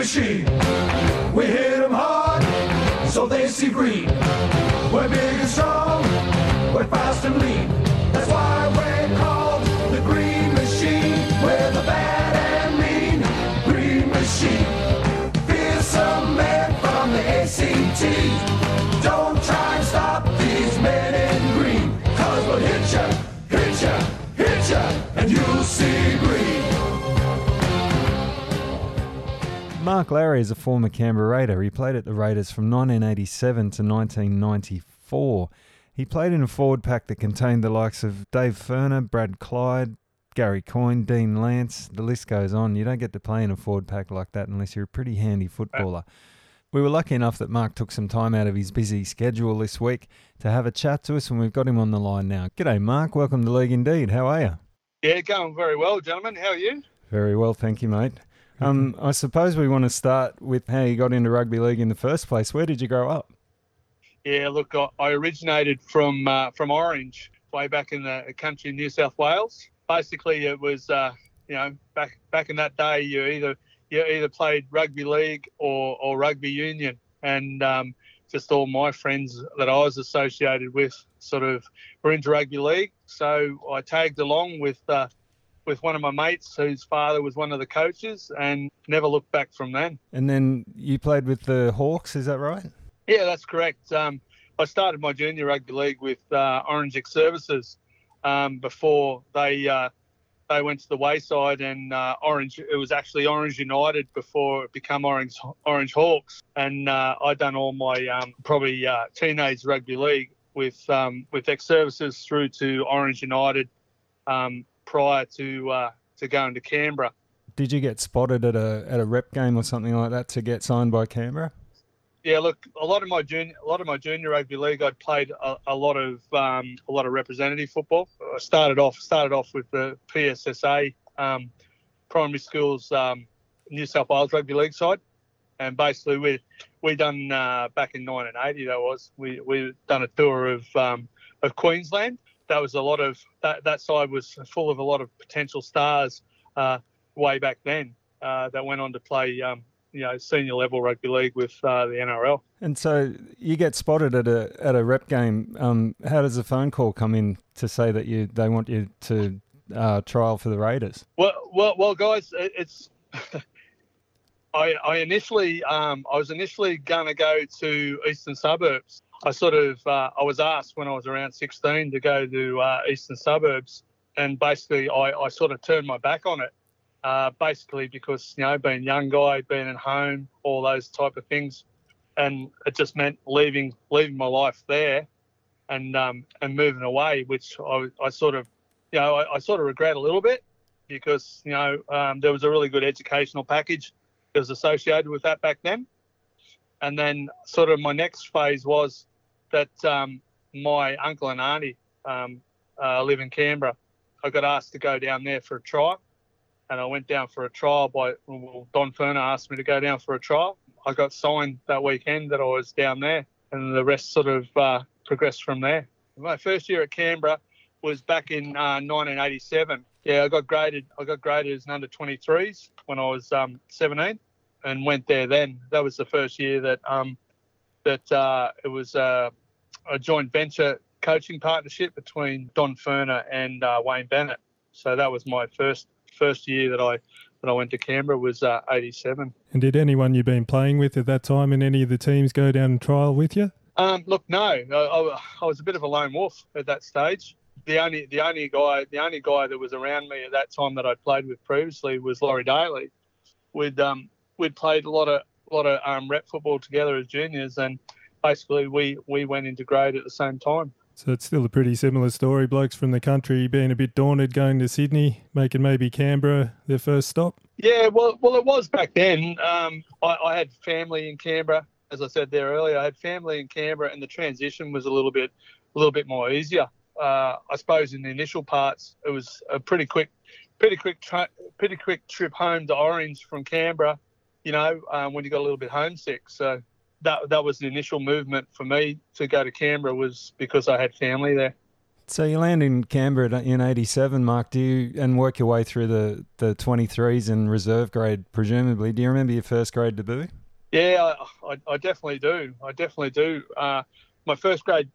machine. We hit them hard, so they see green. We're big and strong, we're fast and lean. That's why we're called the Green Machine. We're the bad and mean Green Machine. Fearsome men from the ACT. Don't try and stop these men in green, cause we'll hit ya, hit ya, hit ya, and you'll see green. Mark Larry is a former Canberra Raider. He played at the Raiders from 1987 to 1994. He played in a forward pack that contained the likes of Dave Ferner, Brad Clyde, Gary Coyne, Dean Lance. The list goes on. You don't get to play in a forward pack like that unless you're a pretty handy footballer. We were lucky enough that Mark took some time out of his busy schedule this week to have a chat to us, and we've got him on the line now. G'day, Mark. Welcome to League Indeed. How are you? Yeah, going very well, gentlemen. How are you? Very well, thank you, mate. I suppose we want to start with how you got into rugby league in the first place. Where did you grow up? Yeah, look, I originated from Orange, way back in the country in New South Wales. Basically, it was back in that day, you either played rugby league or rugby union, and just all my friends that I was associated with sort of were into rugby league, so I tagged along with one of my mates whose father was one of the coaches, and never looked back from then. And then you played with the Hawks, is that right? Yeah, that's correct. I started my junior rugby league with Orange X-Services before they went to the wayside, and Orange, it was actually Orange United before it became Orange Hawks. And I done all my teenage rugby league with X-Services through to Orange United prior to going to Canberra. Did you get spotted at a rep game or something like that to get signed by Canberra? Yeah, look, a lot of my junior rugby league, I'd played a lot of representative football. I started off with the PSSA primary schools New South Wales rugby league side, and basically we done back in 1980 that was we done a tour of Queensland. That was a lot of that side was full of a lot of potential stars way back then that went on to play senior level rugby league with the NRL. And so you get spotted at a rep game. How does the phone call come in to say that they want you to trial for the Raiders? Well, guys, it's I was initially gonna go to Eastern Suburbs. I sort of, I was asked when I was around 16 to go to Eastern Suburbs, and basically I sort of turned my back on it, basically because, being a young guy, being at home, all those type of things, and it just meant leaving my life there and moving away, which I sort of regret a little bit because, there was a really good educational package that was associated with that back then. And then sort of my next phase was that my uncle and auntie live in Canberra. I got asked to go down there for a trial, and I went down for a trial. Don Furner asked me to go down for a trial. I got signed that weekend that I was down there, and the rest sort of progressed from there. My first year at Canberra was back in 1987. Yeah, I got graded as an under-23s when I was 17. And went there then. That was the first year that it was a joint venture coaching partnership between Don Furner and Wayne Bennett. So that was my first year that I went to Canberra was 87. And did anyone you've been playing with at that time in any of the teams go down and trial with you? Look, no. I was a bit of a lone wolf at that stage. The only guy that was around me at that time that I played with previously was Laurie Daley. We'd played a lot of rep football together as juniors, and basically we went into grade at the same time. So it's still a pretty similar story. Blokes from the country being a bit daunted going to Sydney, making maybe Canberra their first stop. Yeah, well, it was back then. I had family in Canberra, as I said there earlier. I had family in Canberra, and the transition was a little bit more easier. I suppose in the initial parts, it was a pretty quick trip home to Orange from Canberra. When you got a little bit homesick. So that was the initial movement for me to go to Canberra was because I had family there. So you land in Canberra in 87, Mark, and work your way through the 23s and reserve grade, presumably. Do you remember your first grade debut? Yeah, I definitely do. My first grade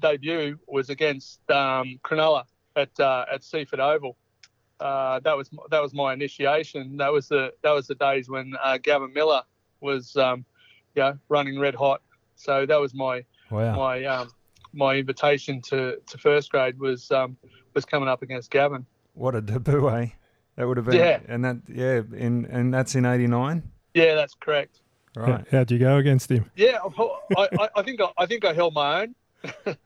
debut was against Cronulla at Seaford Oval. That was my initiation. That was the days when Gavin Miller was running red hot. So that was my invitation to first grade was coming up against Gavin. What a debut, eh? That would have been, yeah. And that's in 89. Yeah, that's correct. Right. How'd you go against him? Yeah, I think I held my own. I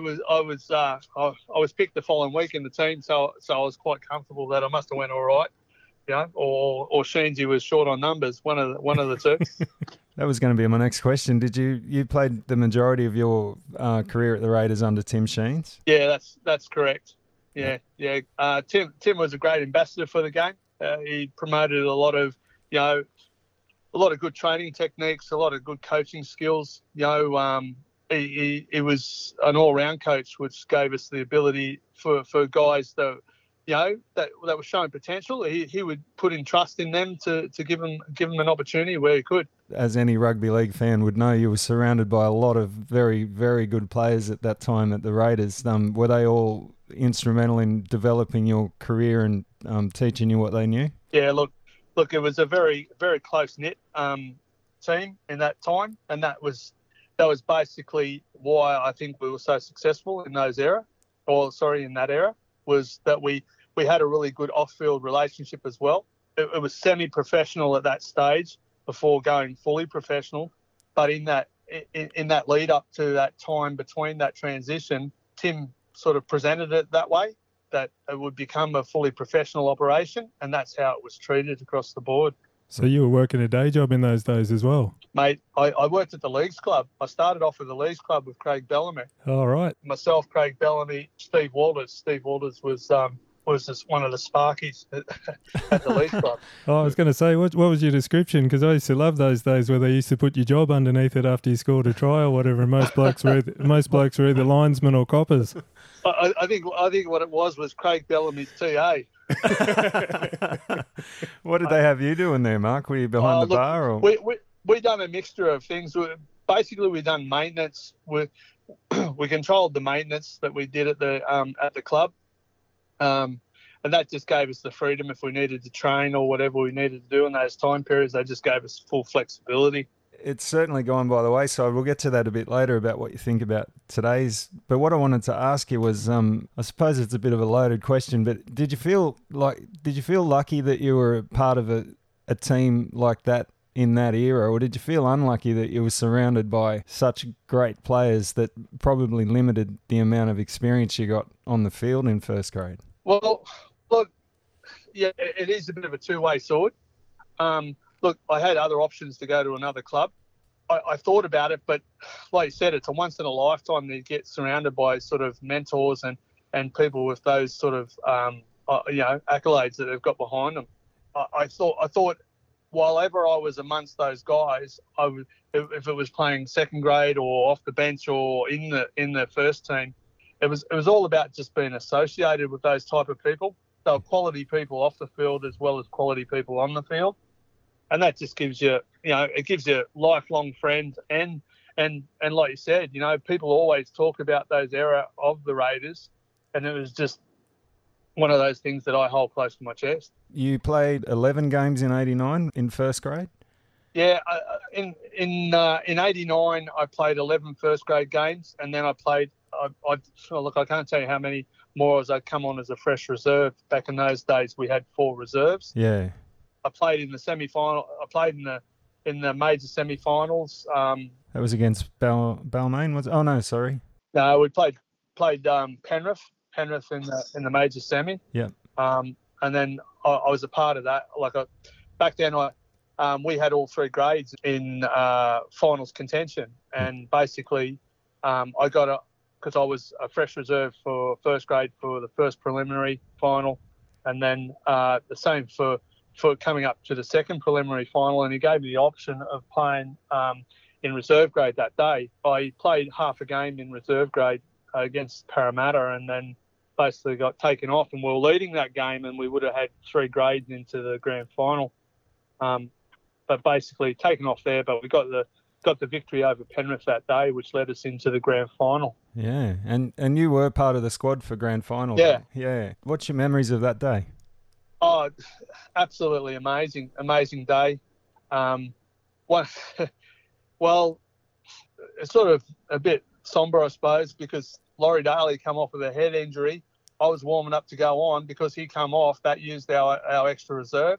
was picked the following week in the team, so I was quite comfortable that I must have went all right. Yeah, or Sheensy was short on numbers, one of the two. That was going to be my next question. Did you played the majority of your career at the Raiders under Tim Sheens? Yeah, that's correct. Yeah. Tim was a great ambassador for the game. He promoted a lot of good training techniques, a lot of good coaching skills. He was an all-round coach, which gave us the ability for guys that. That was showing potential. He would put in trust in them to give them an opportunity where he could. As any rugby league fan would know, you were surrounded by a lot of very, very good players at that time at the Raiders. Were they all instrumental in developing your career and teaching you what they knew? Yeah, look, it was a very, very close-knit team in that time, and that was basically why I think we were so successful in that era. Was that we had a really good off-field relationship as well. It was semi-professional at that stage before going fully professional. But in that lead up to that time between that transition, Tim sort of presented it that way, that it would become a fully professional operation, and that's how it was treated across the board. So you were working a day job in those days as well? Mate, I worked at the Leagues Club. I started off at the Leagues Club with Craig Bellamy. All right. Myself, Craig Bellamy, Steve Walters. Steve Walters was just one of the sparkies at the Leagues Club. Oh, I was going to say, what was your description? Because I used to love those days where they used to put your job underneath it after you scored a try or whatever. Most blokes were either linesmen or coppers. I think what it was Craig Bellamy's TA. What did they have you doing there, Mark? Were you behind the bar? Or? We done a mixture of things. Basically, we done maintenance. We controlled the maintenance that we did at the club, and that just gave us the freedom if we needed to train or whatever we needed to do in those time periods. They just gave us full flexibility. It's certainly gone by the wayside. We'll get to that a bit later about what you think about today's. But what I wanted to ask you was, I suppose it's a bit of a loaded question, but did you feel lucky that you were a part of a team like that in that era, or did you feel unlucky that you were surrounded by such great players that probably limited the amount of experience you got on the field in first grade? Well, look, yeah, it is a bit of a two-way sword. Look, I had other options to go to another club. I thought about it, but like you said, it's a once-in-a-lifetime to get surrounded by sort of mentors and people with those sort of, accolades that they've got behind them. I thought, whenever I was amongst those guys, if it was playing second grade or off the bench or in the first team, it was all about just being associated with those type of people. They were quality people off the field as well as quality people on the field. And that just gives you, it gives you lifelong friends. And like you said, people always talk about those era of the Raiders. And it was just one of those things that I hold close to my chest. You played 11 games in 89 in first grade? Yeah. In 89, I played 11 first grade games. And then I played, I can't tell you how many more as I come on as a fresh reserve. Back in those days, we had 4 reserves. Yeah. I played in the semi-final. I played in the major semi-finals. That was against Balmain, was it? Oh no, sorry. No, we played Penrith in the major semi. Yeah. And then I was a part of that. Back then, we had all 3 grades in finals contention, and basically, I got because I was a fresh reserve for first grade for the first preliminary final, and then the same for coming up to the second preliminary final, and he gave me the option of playing in reserve grade that day. I played half a game in reserve grade against Parramatta and then basically got taken off, and we were leading that game and we would have had three grades into the grand final. But basically taken off there, but we got the victory over Penrith that day, which led us into the grand final. Yeah, and you were part of the squad for grand final. Yeah. Right? Yeah. What's your memories of that day? Oh, absolutely amazing day. Well, it's sort of a bit sombre, I suppose, because Laurie Daley come off with a head injury. I was warming up to go on because he come off. That used our extra reserve.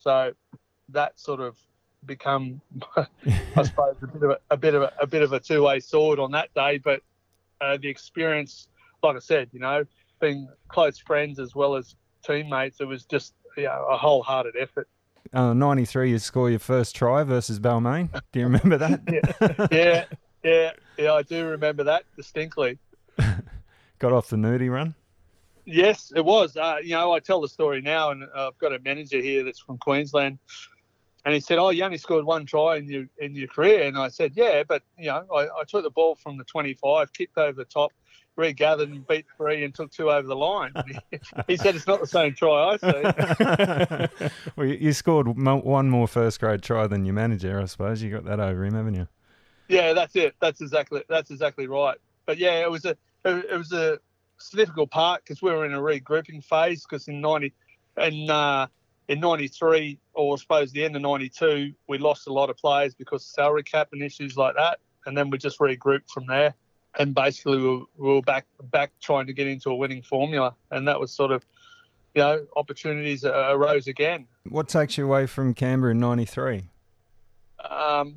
So that sort of become, I suppose, a bit of a two-way sword on that day. But the experience, like I said, you know, being close friends as well as teammates, it was just a wholehearted effort. 93, you score your first try versus Balmain. Do you remember that? Yeah, I do remember that distinctly. Got off the nudie run? Yes, it was. I tell the story now, and I've got a manager here that's from Queensland, and he said, "Oh, you only scored one try in your career." And I said, "Yeah, but I took the ball from the 25, kicked over the top, regathered and beat three and took two over the line." He said, "It's not the same try I see." Well, you scored one more first grade try than your manager, I suppose. You got that over him, haven't you? Yeah, that's it. That's exactly right. But yeah, it was a significant part because we were in a regrouping phase. Because in 93, or I suppose the end of 92, we lost a lot of players because of salary cap and issues like that. And then we just regrouped from there. And basically, we were back trying to get into a winning formula, and that was sort of, opportunities arose again. What takes you away from Canberra in '93?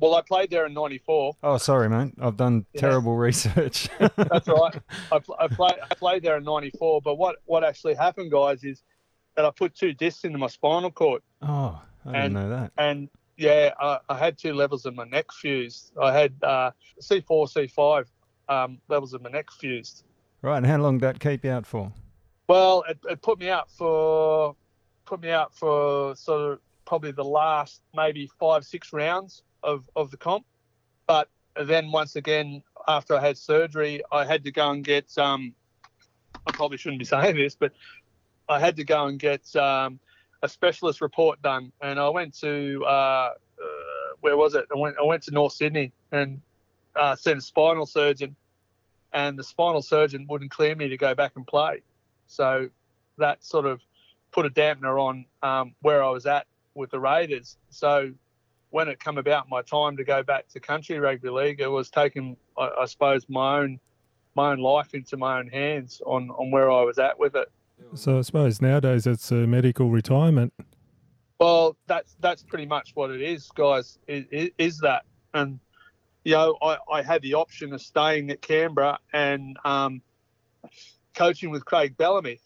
Well, I played there in '94. Oh, sorry, mate. I've done terrible research. That's all right. I played there in '94, but what actually happened, guys, is that I put two discs into my spinal cord. Oh, I didn't know that. And yeah, I had two levels of my neck fused. I had C4, C5. Levels of my neck fused. Right, and how long did that keep you out for? Well, it put me out for sort of probably the last maybe 5-6 rounds of the comp. But then once again, after I had surgery, I had to go and get. I probably shouldn't be saying this, but I had to go and get a specialist report done, and I went to where was it? I went to North Sydney and. Sent a spinal surgeon, and the spinal surgeon wouldn't clear me to go back and play. So that sort of put a dampener on where I was at with the Raiders. So when it come about my time to go back to country rugby league, it was taking, I suppose, my own life into my own hands on where I was at with it. So I suppose nowadays it's a medical retirement. Well, that's pretty much what it is, guys, is that. And I had the option of staying at Canberra and coaching with Craig Bellamy,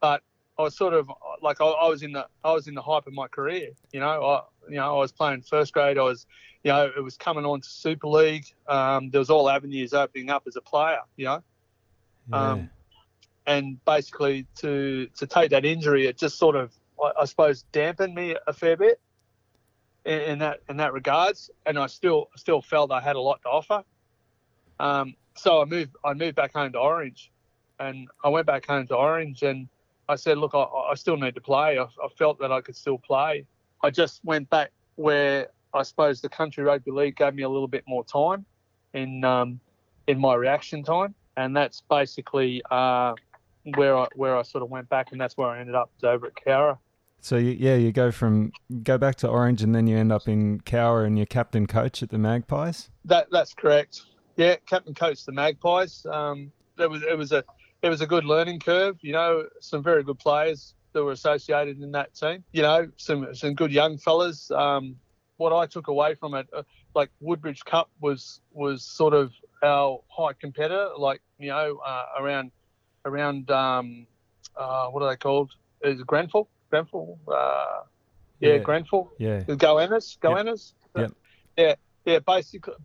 but I was sort of like I was in the hype of my career. I was playing first grade. I was, it was coming on to Super League. There was all avenues opening up as a player. And basically to take that injury, it just sort of I suppose dampened me a fair bit. In that regards, and I still felt I had a lot to offer. So I moved back home to Orange, and I went back home to Orange, and I said, look, I still need to play. I felt that I could still play. I just went back where I suppose the Country Rugby League gave me a little bit more time in my reaction time, and that's basically where I sort of went back, and that's where I ended up over at Cowra. So, you go back to Orange and then you end up in Cowra and you're captain coach at the Magpies? That's correct. Yeah, captain coach the Magpies. It was a good learning curve. Some very good players that were associated in that team. Some good young fellas. What I took away from it, like Woodbridge Cup was sort of our high competitor, like, what are they called? Is it Grenfell? Grenfell, Grenfell. Yeah, Goannas. Yeah.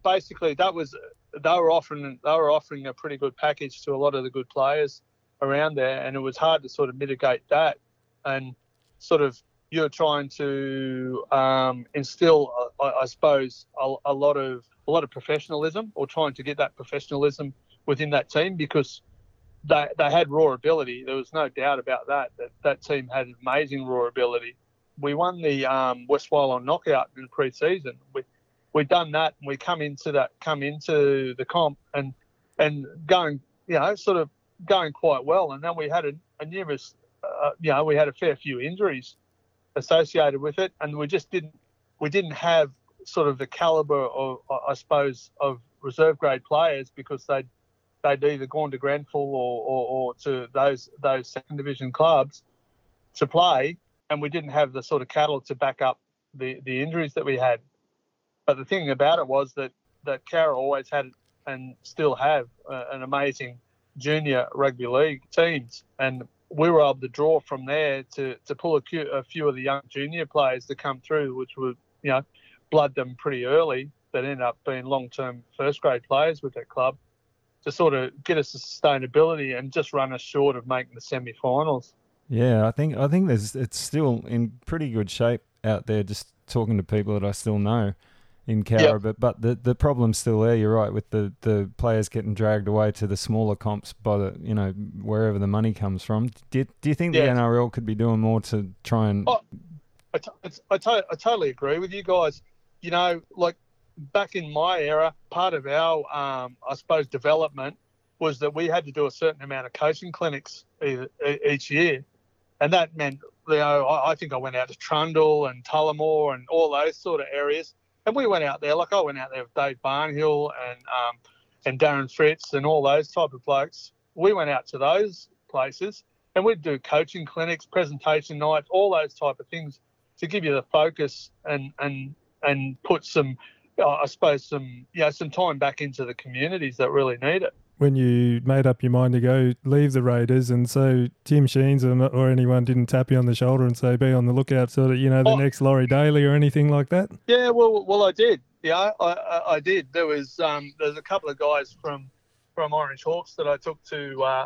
Basically, that was they were offering a pretty good package to a lot of the good players around there, and it was hard to sort of mitigate that, and sort of you're trying to instill I suppose, a lot of professionalism, or trying to get that professionalism within that team, because they had raw ability. There was no doubt about that. That team had amazing raw ability. We won the Westwall on knockout in pre-season. We'd done that, and we come into the comp and going, sort of going quite well. And then we had a numerous, we had a fair few injuries associated with it, and we didn't have sort of the calibre of, I suppose, of reserve grade players, because they'd either gone to Grenfell or to those second division clubs to play, and we didn't have the sort of cattle to back up the injuries that we had. But the thing about it was that Cowra always had and still have an amazing junior rugby league teams, and we were able to draw from there to pull a few of the young junior players to come through, which would, blood them pretty early, that ended up being long-term first-grade players with that club, to sort of get us the sustainability and just run us short of making the semi-finals. Yeah, I think it's still in pretty good shape out there, just talking to people that I still know in Cowra, yep. but the problem's still there, you're right, with the players getting dragged away to the smaller comps by the, wherever the money comes from. Do you think the NRL could be doing more to try and... Oh, I totally agree with you guys. Back in my era, part of our, I suppose, development was that we had to do a certain amount of coaching clinics each year. And that meant, I think I went out to Trundle and Tullamore and all those sort of areas. And we went out there, I went out there with Dave Barnhill and Darren Fritz and all those type of blokes. We went out to those places and we'd do coaching clinics, presentation nights, all those type of things to give you the focus and put some, I suppose, some time back into the communities that really need it. When you made up your mind to go leave the Raiders, and so Tim Sheens or anyone didn't tap you on the shoulder and say, be on the lookout, sort of, the next Laurie Daley or anything like that? Yeah, well, I did. Yeah, I did. There was there's a couple of guys from Orange Hawks that I took to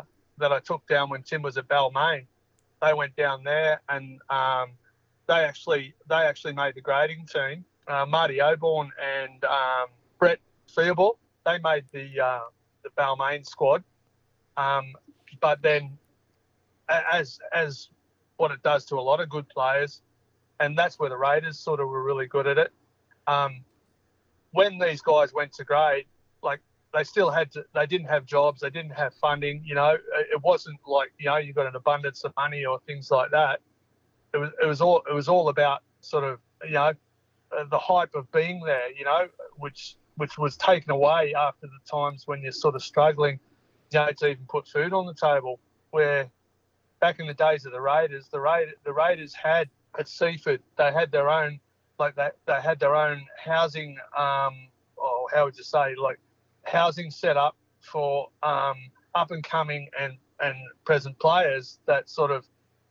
down when Tim was at Balmain. They went down there and they actually made the grading team. Marty Oborn and Brett Theobald, they made the Balmain squad, but then, as what it does to a lot of good players, and that's where the Raiders sort of were really good at it. When these guys went to grade, they still they didn't have jobs, they didn't have funding. It wasn't like you got an abundance of money or things like that. It was all about sort of the hype of being there, which was taken away after the times when you're sort of struggling, to even put food on the table. Where back in the days of the Raiders, the Raiders had at Seaford, they had their own, they had their own housing, housing set up for up and coming and present players that sort of,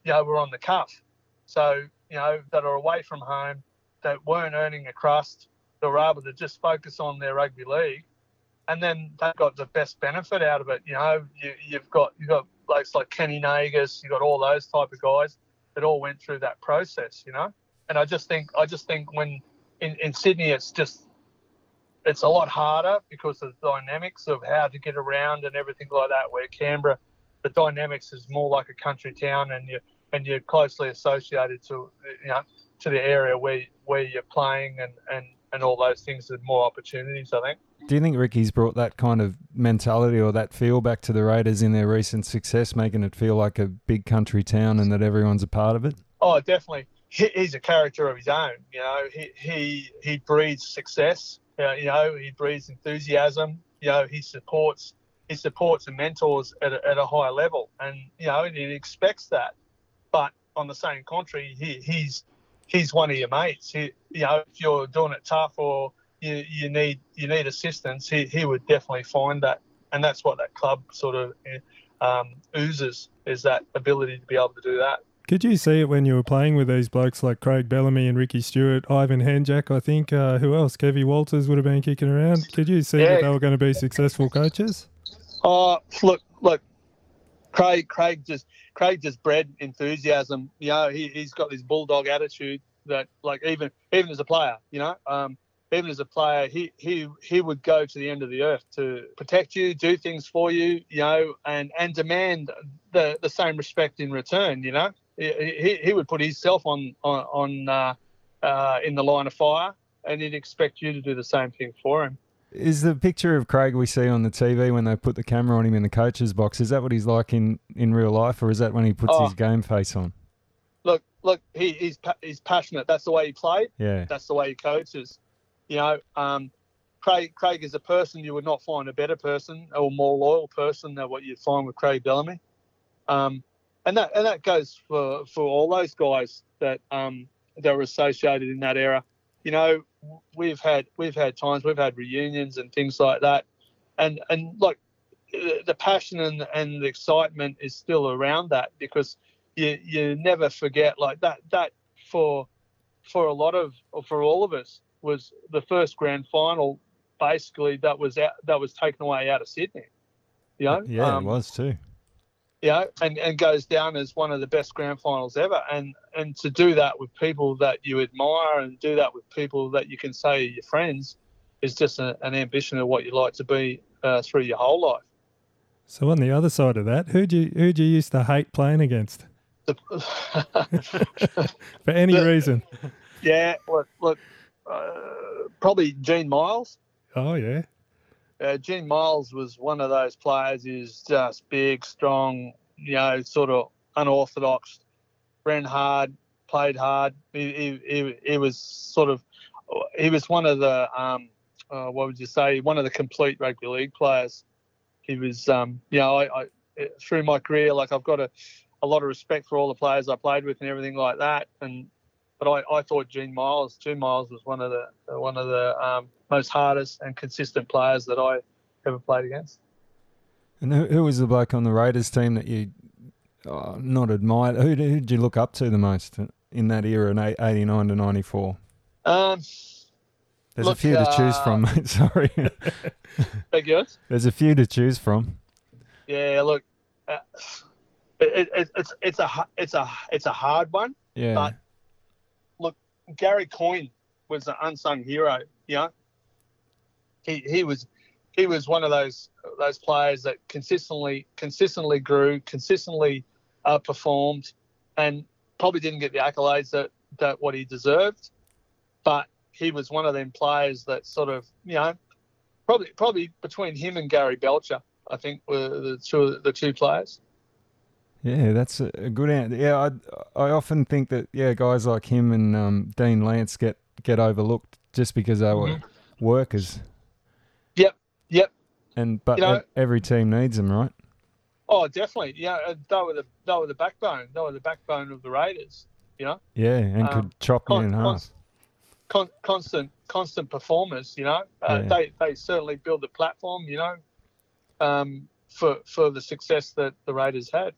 were on the cuff, so that are away from home, that weren't earning a crust. They were able to just focus on their rugby league, and then they got the best benefit out of it. You've got blokes like Kenny Nagus, you've got all those type of guys that all went through that process, And I just think when in Sydney, it's a lot harder because of the dynamics of how to get around and everything like that. Where Canberra, the dynamics is more like a country town, and you're closely associated to to the area where you're playing and all those things, and more opportunities, I think. Do you think Ricky's brought that kind of mentality or that feel back to the Raiders in their recent success, making it feel like a big country town and that everyone's a part of it? Oh, definitely. He's a character of his own. He breeds success. He breeds enthusiasm. He supports and mentors at a high level, and he expects that. But on the same contrary, he's one of your mates. If you're doing it tough or you need assistance, he would definitely find that, and that's what that club sort of oozes, is that ability to be able to do that. Could you see it when you were playing with these blokes like Craig Bellamy and Ricky Stewart, Ivan Hanjak, I think, who else? Kevy Walters would have been kicking around. Could you see that they were going to be successful coaches? Oh, look. Craig just bred enthusiasm. He's got this bulldog attitude that, like, even as a player, you know, even as a player, he would go to the end of the earth to protect you, do things for you, you know, and demand the same respect in return, you know. He would put himself on in the line of fire, and he'd expect you to do the same thing for him. Is the picture of Craig we see on the TV when they put the camera on him in the coach's box, is that what he's like in real life, or is that when he puts his game face on? Look, he's passionate. That's the way he played. Yeah. That's the way he coaches. You know, Craig is a person you would not find a better person or more loyal person than what you'd find with Craig Bellamy. And that goes for all those guys that were associated in that era. You know, we've had times, we've had reunions and things like that, and look, the passion and the excitement is still around that, because you never forget, like, that for a lot of, or for all of us, was the first grand final basically that was taken away out of Sydney. You know? Yeah, it was too. You know, and goes down as one of the best grand finals ever. And to do that with people that you admire, and do that with people that you can say are your friends, is just an ambition of what you like to be through your whole life. So on the other side of that, who'd you used to hate playing against? For any reason. Yeah, look probably Gene Miles. Oh, yeah. Gene Miles was one of those players who's just big, strong, you know, sort of unorthodox, ran hard, played hard. He was sort of, he was one of the, one of the complete rugby league players. He was, you know, I through my career, like, I've got a lot of respect for all the players I played with and everything like that. But I thought Gene Miles was one of the most hardest and consistent players that I ever played against. And who was the bloke on the Raiders team that you not admired? Who did you look up to the most in that era, in 89 to 94? There's a few to choose from, mate. Sorry. There's a few to choose from. Yeah, look, it's a hard one. Yeah. But look, Gary Coyne was an unsung hero. You know, he was one of those players that consistently grew, consistently performed, and probably didn't get the accolades that what he deserved. But he was one of them players that sort of, you know, probably between him and Gary Belcher, I think, were the two players. Yeah, that's a good answer. Yeah, I often think that, yeah, guys like him and Dean Lance get overlooked just because they were workers. Yep. But you know, every team needs them, right? Oh, definitely. Yeah, they were the backbone. They were the backbone of the Raiders. You know. Yeah, and could chop me in half. Constant performers. You know, they certainly build the platform. You know, for the success that the Raiders had.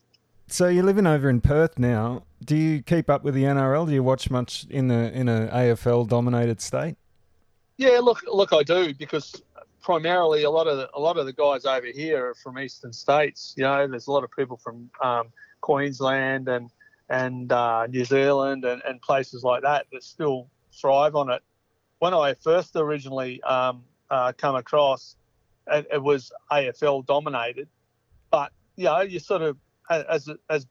So you're living over in Perth now. Do you keep up with the NRL? Do you watch much in a AFL-dominated state? Yeah, look, I do, because primarily a lot of the guys over here are from eastern states. You know, there's a lot of people from Queensland and New Zealand and places like that still thrive on it. When I first originally come across, it was AFL-dominated, but you know, you sort of, as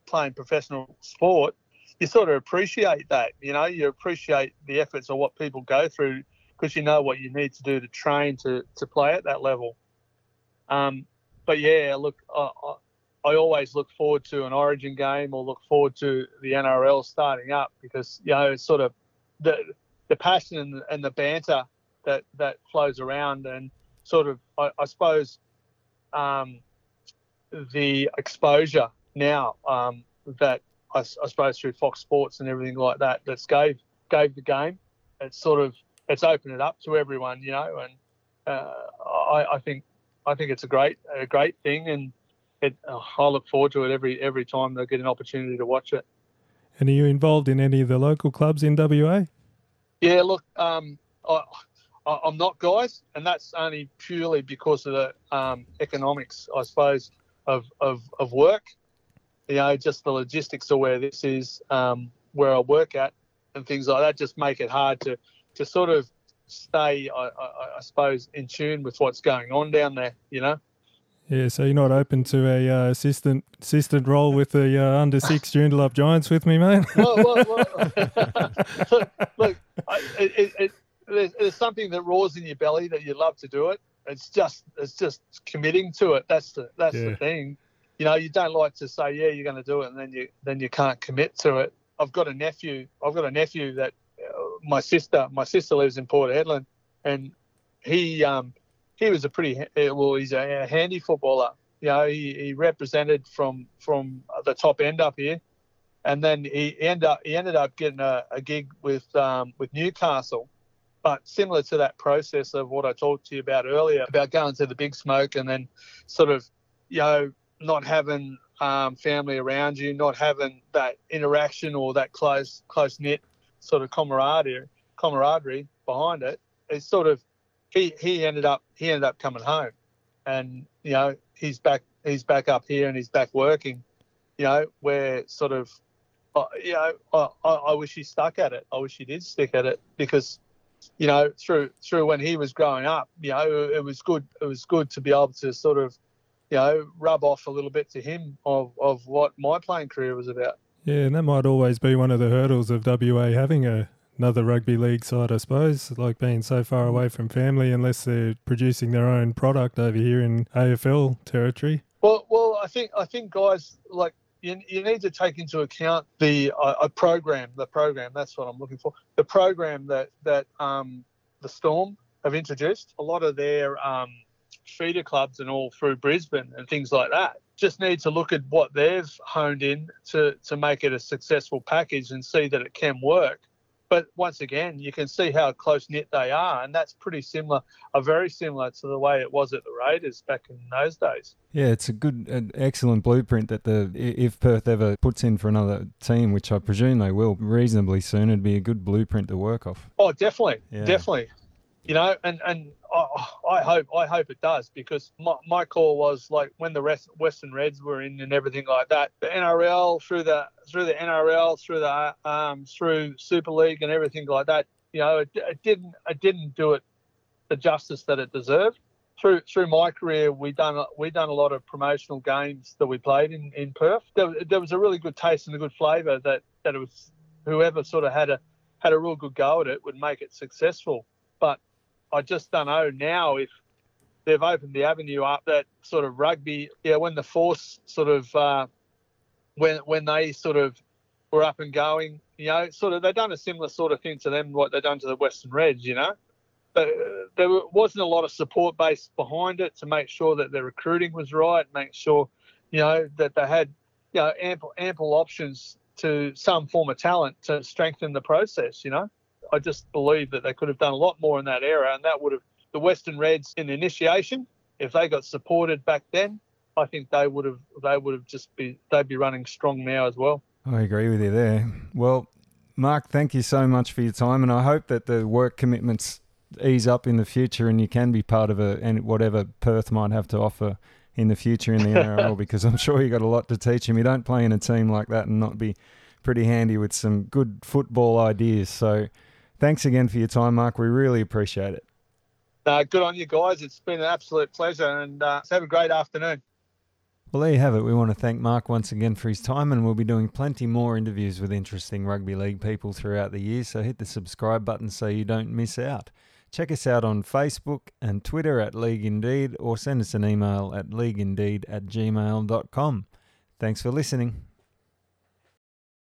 playing professional sport, you sort of appreciate that. You know, you appreciate the efforts of what people go through, because you know what you need to do to train to play at that level. But yeah, look, I always look forward to an Origin game, or look forward to the NRL starting up, because, you know, it's sort of the passion and the banter that flows around, and sort of, I suppose, the exposure now that I suppose through Fox Sports and everything like that, that's gave the game. It's sort of, it's opened it up to everyone, you know. And I think it's a great thing, and I look forward to it every time I get an opportunity to watch it. And are you involved in any of the local clubs in WA? Yeah, look, I'm not, guys, and that's only purely because of the economics, I suppose, of work. You know, just the logistics of where this is, where I work at. and things like that just make it hard to sort of stay, I suppose, in tune with what's going on down there, you know? Yeah, so you're not open to a assistant role with the under-6 Joondalup Giants with me, mate? Well. Look, there's something that roars in your belly that you love to do it. It's just committing to it. That's the thing. You know, you don't like to say, yeah, you're going to do it, and then you can't commit to it. I've got a nephew that my sister lives in Port Hedland, and he was a pretty well. He's a handy footballer. You know, he represented from the top end up here, and then he ended up getting a gig with Newcastle. But similar to that process of what I talked to you about earlier, about going to the big smoke and then sort of, you know, not having family around you, not having that interaction or that close knit sort of camaraderie behind it. It's sort of he ended up coming home, and you know he's back up here and he's back working. You know, where sort of, you know, I wish he stuck at it. I wish he did stick at it, because, you know, through when he was growing up, you know, it was good to be able to sort of, you know, rub off a little bit to him of what my playing career was about. Yeah, and that might always be one of the hurdles of WA having another rugby league side, I suppose, like being so far away from family, unless they're producing their own product over here in AFL territory. Well, I think guys, like, you need to take into account the program, that's what I'm looking for, the program that the Storm have introduced. A lot of their feeder clubs and all through Brisbane and things like that just need to look at what they've honed in to make it a successful package and see that it can work. But once again, you can see how close-knit they are, and that's pretty similar, or very similar to the way it was at the Raiders back in those days. Yeah, it's an excellent blueprint that if Perth ever puts in for another team, which I presume they will reasonably soon, it'd be a good blueprint to work off. Oh, definitely, yeah. Definitely. You know, and I hope it does, because my call was, like, when the Western Reds were in and everything like that, the NRL through the NRL through Super League and everything like that, you know, it didn't do it the justice that it deserved. Through my career, we done a lot of promotional games that we played in Perth. There was a really good taste and a good flavour that it was, whoever sort of had a real good go at it would make it successful. But I just don't know now if they've opened the avenue up that sort of rugby, yeah, when the Force sort of, when they sort of were up and going, you know, sort of, they've done a similar sort of thing to them, what they've done to the Western Reds, you know. But there wasn't a lot of support base behind it to make sure that their recruiting was right, make sure, you know, that they had, you know, ample options to some form of talent to strengthen the process, you know. I just believe that they could have done a lot more in that era, and that would have, the Western Reds in initiation, if they got supported back then, I think they'd be running strong now as well. I agree with you there. Well, Mark, thank you so much for your time, and I hope that the work commitments ease up in the future and you can be part of whatever Perth might have to offer in the future in the NRL, because I'm sure you got a lot to teach him. You don't play in a team like that and not be pretty handy with some good football ideas. So thanks again for your time, Mark. We really appreciate it. Good on you guys. It's been an absolute pleasure, and have a great afternoon. Well, there you have it. We want to thank Mark once again for his time, and we'll be doing plenty more interviews with interesting rugby league people throughout the year, so hit the subscribe button so you don't miss out. Check us out on Facebook and Twitter at League Indeed, or send us an email at leagueindeed@gmail.com. Thanks for listening.